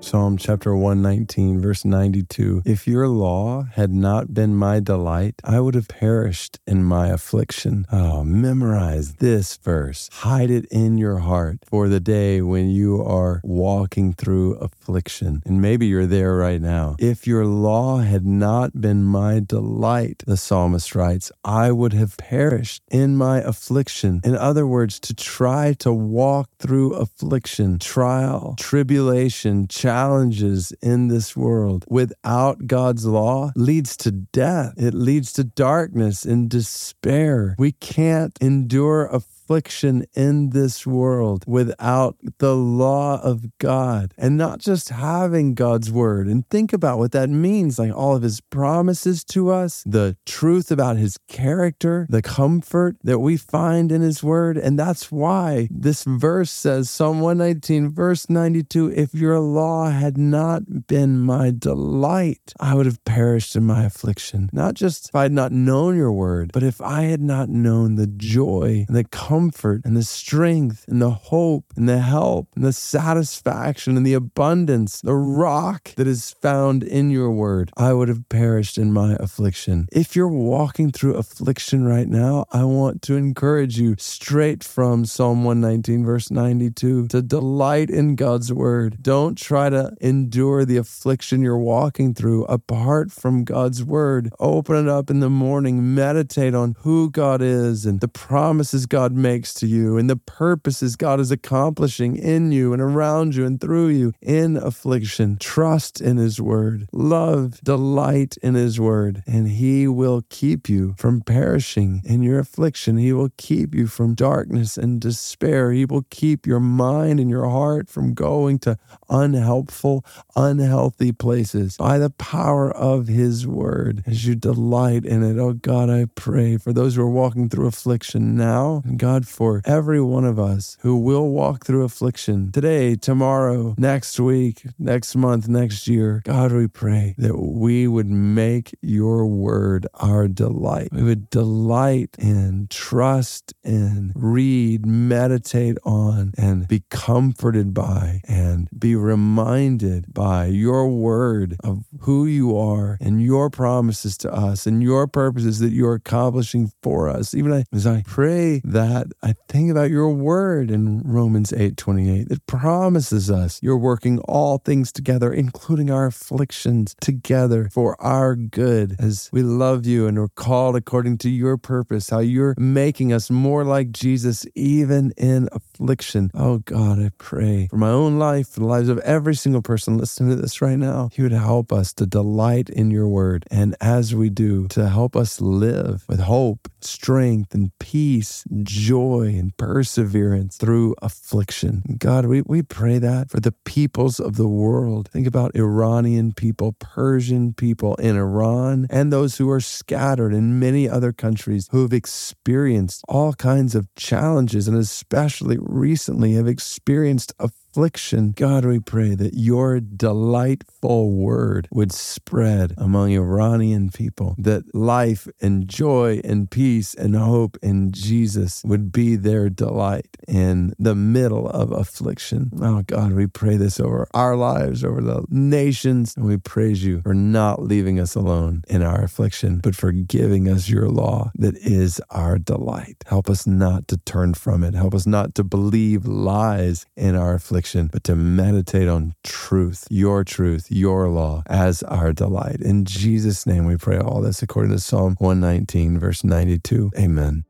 Psalm chapter 119, verse 92. If your law had not been my delight, I would have perished in my affliction. Oh, memorize this verse. Hide it in your heart for the day when you are walking through affliction. And maybe you're there right now. If your law had not been my delight, the psalmist writes, I would have perished in my affliction. In other words, to try to walk through affliction, trial, tribulation, challenges in this world without God's law leads to death. It leads to darkness and despair. We can't endure affliction in this world without the law of God, and not just having God's word. And think about what that means, like all of his promises to us, the truth about his character, the comfort that we find in his word. And that's why this verse says, Psalm 119, verse 92, if your law had not been my delight, I would have perished in my affliction. Not just if I had not known your word, but if I had not known the joy and the comfort and the strength and the hope and the help and the satisfaction and the abundance, the rock that is found in your word, I would have perished in my affliction. If you're walking through affliction right now, I want to encourage you straight from Psalm 119 verse 92 to delight in God's word. Don't try to endure the affliction you're walking through apart from God's word. Open it up in the morning, meditate on who God is and the promises God makes to you and the purposes God is accomplishing in you and around you and through you in affliction. Trust in his word. Love, delight in his word. And he will keep you from perishing in your affliction. He will keep you from darkness and despair. He will keep your mind and your heart from going to unhelpful, unhealthy places by the power of his word as you delight in it. Oh God, I pray for those who are walking through affliction now. And God, for every one of us who will walk through affliction today, tomorrow, next week, next month, next year, God, we pray that we would make your word our delight. We would delight in, trust in, read, meditate on, and be comforted by, and be reminded by your word of who you are and your promises to us and your purposes that you're accomplishing for us. Even as I pray that, I think about your word in Romans 8:28 that promises us you're working all things together, including our afflictions, together for our good as we love you and are called according to your purpose, how you're making us more like Jesus even in affliction. Oh God, I pray for my own life, for the lives of every single person listening to this right now, you would help us to delight in your word, and as we do, to help us live with hope, strength, and peace, joy, and perseverance through affliction. God, we pray that for the peoples of the world. Think about Iranian people, Persian people in Iran, and those who are scattered in many other countries who have experienced all kinds of challenges, and especially recently have experienced affliction. God, we pray that your delightful word would spread among Iranian people, that life and joy and peace and hope in Jesus would be their delight in the middle of affliction. Oh God, we pray this over our lives, over the nations, and we praise you for not leaving us alone in our affliction, but for giving us your law that is our delight. Help us not to turn from it. Help us not to believe lies in our affliction, but to meditate on truth, your law as our delight. In Jesus' name we pray all this according to Psalm 119, verse 92. Amen.